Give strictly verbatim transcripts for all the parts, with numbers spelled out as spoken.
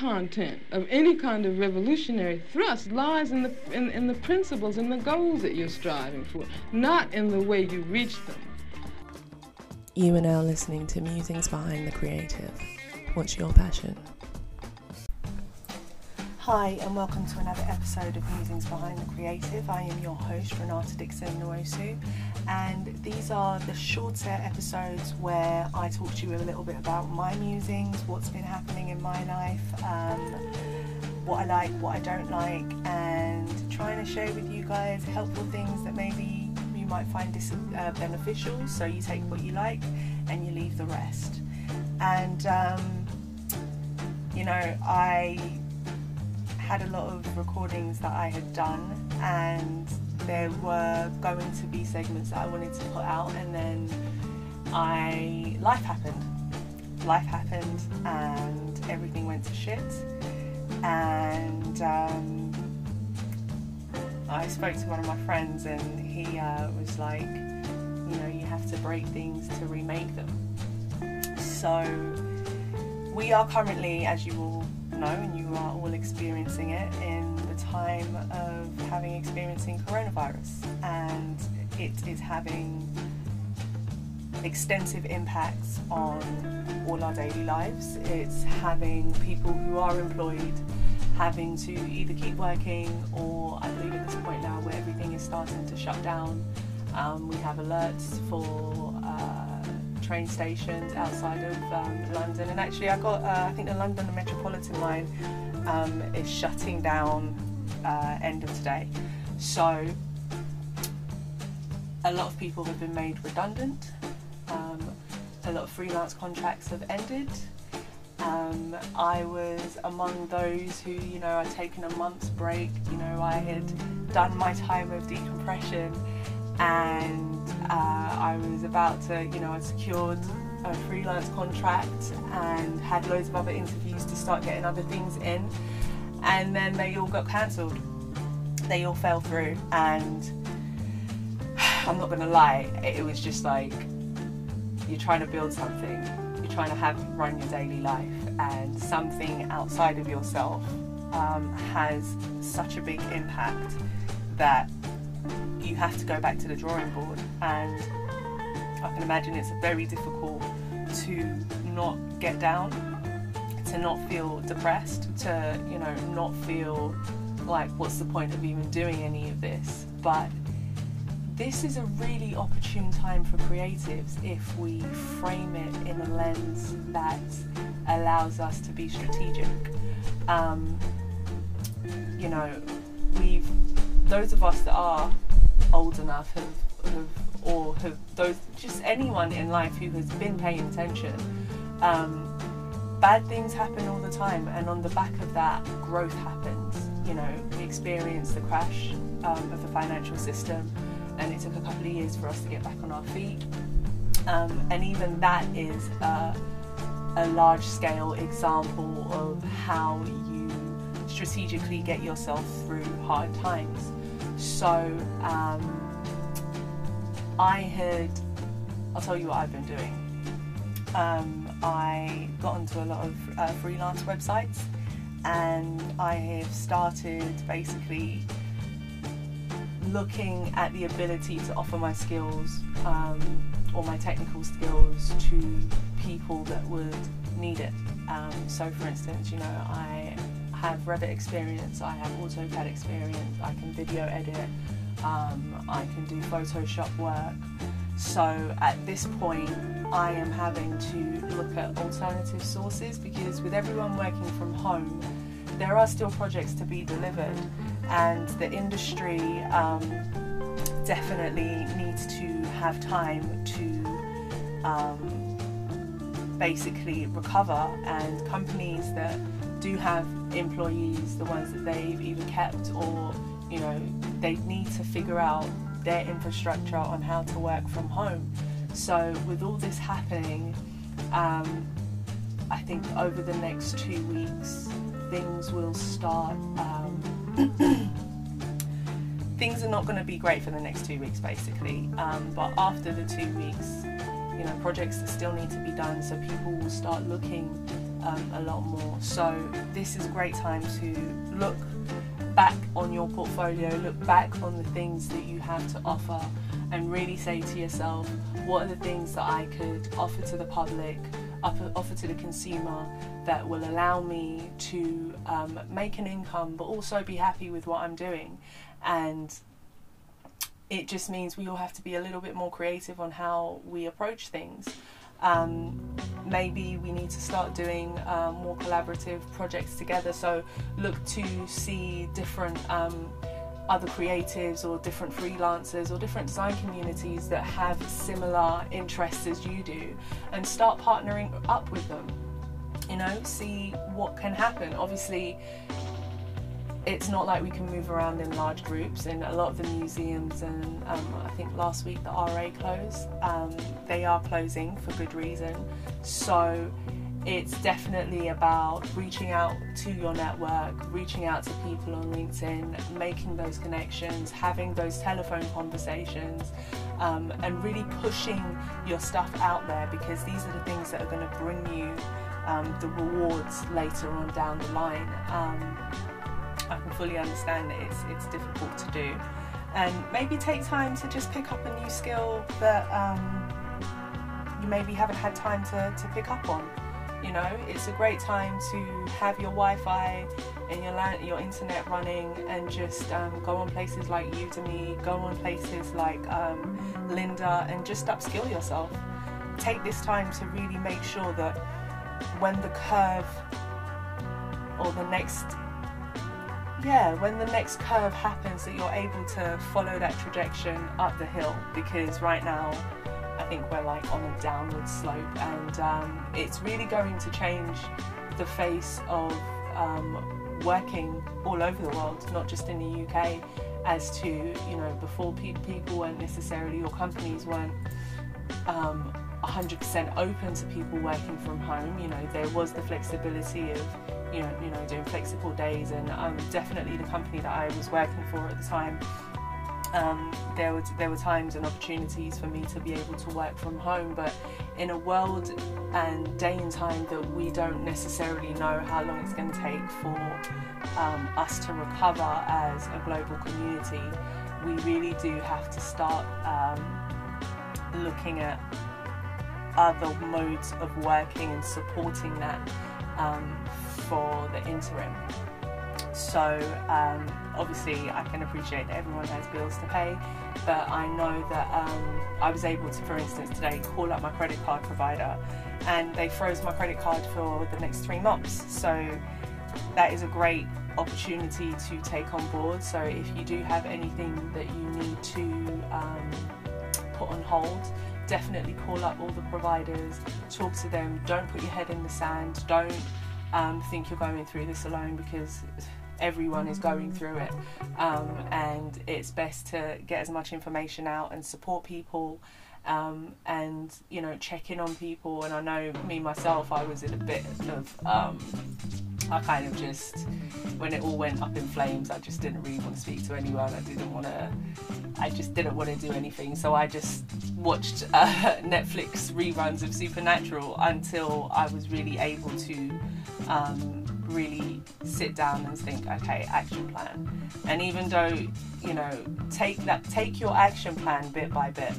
content of any kind of revolutionary thrust lies in the, in, in the principles and the goals that you're striving for, not in the way you reach them. You are now listening to Musings Behind the Creative. What's your passion? Hi and welcome to another episode of Musings Behind the Creative. I am your host, Renata Dixon-Norosu, and these are the shorter episodes where I talk to you a little bit about my musings, what's been happening in my life, um, what I like, what I don't like, and trying to share with you guys helpful things that maybe you might find dis- uh, beneficial, so you take what you like and you leave the rest. And um, you know, I had a lot of recordings that I had done, and there were going to be segments that I wanted to put out, and then I life happened life happened and everything went to shit, and um, I spoke to one of my friends, and he uh, was like, you know, you have to break things to remake them. So we are currently, as you all know, and you are all experiencing it, in the time of having experiencing coronavirus, and it is having extensive impacts on all our daily lives. It's having people who are employed having to either keep working, or I believe at this point now where everything is starting to shut down, um, we have alerts for uh, train stations outside of um, London, and actually I got uh, I think the London Metropolitan line um, is shutting down uh, end of today, so a lot of people have been made redundant, um, a lot of freelance contracts have ended. um, I was among those who, you know, I'd taken a month's break, you know, I had done my time of decompression, and Uh, I was about to, you know, I secured a freelance contract and had loads of other interviews to start getting other things in, and then they all got cancelled. They all fell through, and I'm not going to lie, it was just like, you're trying to build something, you're trying to have run your daily life, and something outside of yourself um, has such a big impact that you have to go back to the drawing board, and I can imagine it's very difficult to not get down, to not feel depressed, to, you know, not feel like, what's the point of even doing any of this? But this is a really opportune time for creatives if we frame it in a lens that allows us to be strategic. Um, you know, we've those of us that are old enough have, have or have those just anyone in life who has been paying attention, um, bad things happen all the time, and on the back of that, growth happens. You know, we experienced the crash um, of the financial system, and it took a couple of years for us to get back on our feet, um, and even that is a, a large scale example of how you strategically get yourself through hard times. So um, I had, I'll tell you what I've been doing. Um, I got onto a lot of uh, freelance websites, and I have started basically looking at the ability to offer my skills um, or my technical skills to people that would need it. Um, so for instance, you know, I have Revit experience, I have AutoCAD experience, I can video edit, um, I can do Photoshop work. So at this point I am having to look at alternative sources, because with everyone working from home there are still projects to be delivered, and the industry um, definitely needs to have time to um, basically recover, and companies that do have employees, the ones that they've either kept or, you know, they need to figure out their infrastructure on how to work from home. So with all this happening, um, I think over the next two weeks things will start, um, things are not going to be great for the next two weeks basically, um, but after the two weeks, you know, projects that still need to be done, so people will start looking um, a lot more. So this is a great time to look back on your portfolio, look back on the things that you have to offer, and really say to yourself, what are the things that I could offer to the public, offer to the consumer, that will allow me to um, make an income but also be happy with what I'm doing. And it just means we all have to be a little bit more creative on how we approach things. Um, maybe we need to start doing um, more collaborative projects together, so look to see different um, other creatives or different freelancers or different design communities that have similar interests as you do, and start partnering up with them. You know, see what can happen. Obviously, it's not like we can move around in large groups. In a lot of the museums, and um, I think last week the R A closed, um, they are closing for good reason. So it's definitely about reaching out to your network, reaching out to people on LinkedIn, making those connections, having those telephone conversations, um, and really pushing your stuff out there, because these are the things that are going to bring you um, the rewards later on down the line. Um, I can fully understand that it's, it's difficult to do, and maybe take time to just pick up a new skill that um, you maybe haven't had time to, to pick up on. You know, it's a great time to have your Wi-Fi and your land, your internet running, and just um, go on places like Udemy, go on places like um, Lynda, and just upskill yourself. Take this time to really make sure that when the curve or the next, yeah, when the next curve happens, that you're able to follow that trajectory up the hill, because right now, I think we're like on a downward slope, and um, it's really going to change the face of um, working all over the world, not just in the U K, as to, you know, before pe- people weren't necessarily, or companies weren't um, one hundred percent open to people working from home. You know, there was the flexibility of, you know, you know doing flexible days, and um, definitely the company that I was working for at the time, Um, there were there were times and opportunities for me to be able to work from home. But in a world and day and time that we don't necessarily know how long it's going to take for um, us to recover as a global community, we really do have to start um, looking at other modes of working and supporting that um, for the interim. So um, obviously I can appreciate that everyone has bills to pay, but I know that um, I was able to, for instance, today call up my credit card provider, and they froze my credit card for the next three months. So that is a great opportunity to take on board. So if you do have anything that you need to um, put on hold, definitely call up all the providers, talk to them, don't put your head in the sand, don't um, think you're going through this alone, because everyone is going through it, um, and it's best to get as much information out and support people, um, and, you know, check in on people. And I know me myself, I was in a bit of um, I kind of just, when it all went up in flames, I just didn't really want to speak to anyone. I didn't want to I just didn't want to do anything, so I just watched uh, Netflix reruns of Supernatural until I was really able to um, really sit down and think, okay, action plan. And even though, you know, take that take your action plan bit by bit.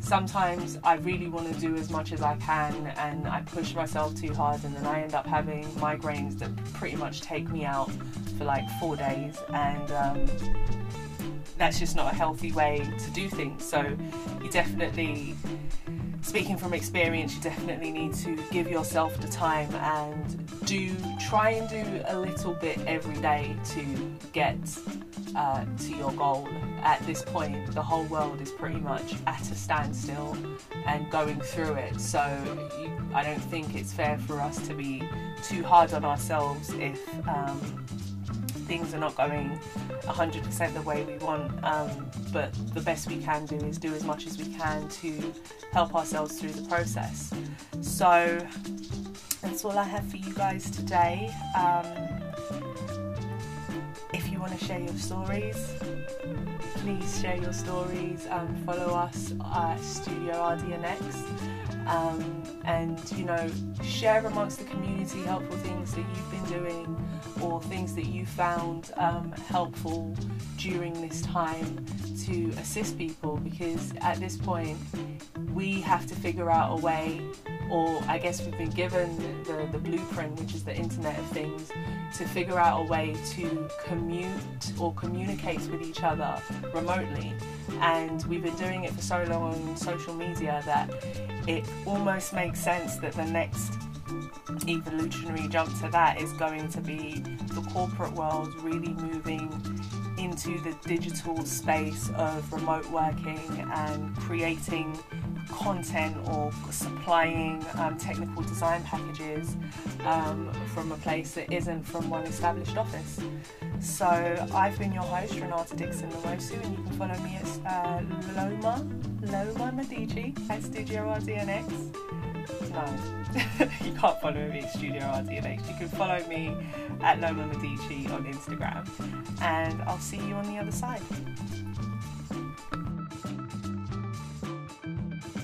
Sometimes I really want to do as much as I can, and I push myself too hard, and then I end up having migraines that pretty much take me out for like four days, and um, that's just not a healthy way to do things. So you definitely, speaking from experience, you definitely need to give yourself the time and do try and do a little bit every day to get uh, to your goal. At this point, the whole world is pretty much at a standstill and going through it, so you, I don't think it's fair for us to be too hard on ourselves if um, things are not going one hundred percent the way we want, um, but the best we can do is do as much as we can to help ourselves through the process. So that's all I have for you guys today. Um, if you want to share your stories, please share your stories. Um, follow us at Studio R D N X. um, and you know, share amongst the community helpful things that you've been doing or things that you found um, helpful during this time to assist people, because at this point we have to figure out a way, or I guess we've been given the, the, the blueprint, which is the Internet of Things, to figure out a way to commute or communicate with each other remotely. And we've been doing it for so long on social media that it almost makes sense that the next evolutionary jump to that is going to be the corporate world really moving into the digital space of remote working and creating content or supplying um, technical design packages um, from a place that isn't from one established office. So I've been your host, Renata Dixon-Norosu, and you can follow me at uh, Loma, Loma Medici at Studio R D N X. No, you can't follow me at Studio R D N X. You can follow me at Loma Medici on Instagram, and I'll see you on the other side.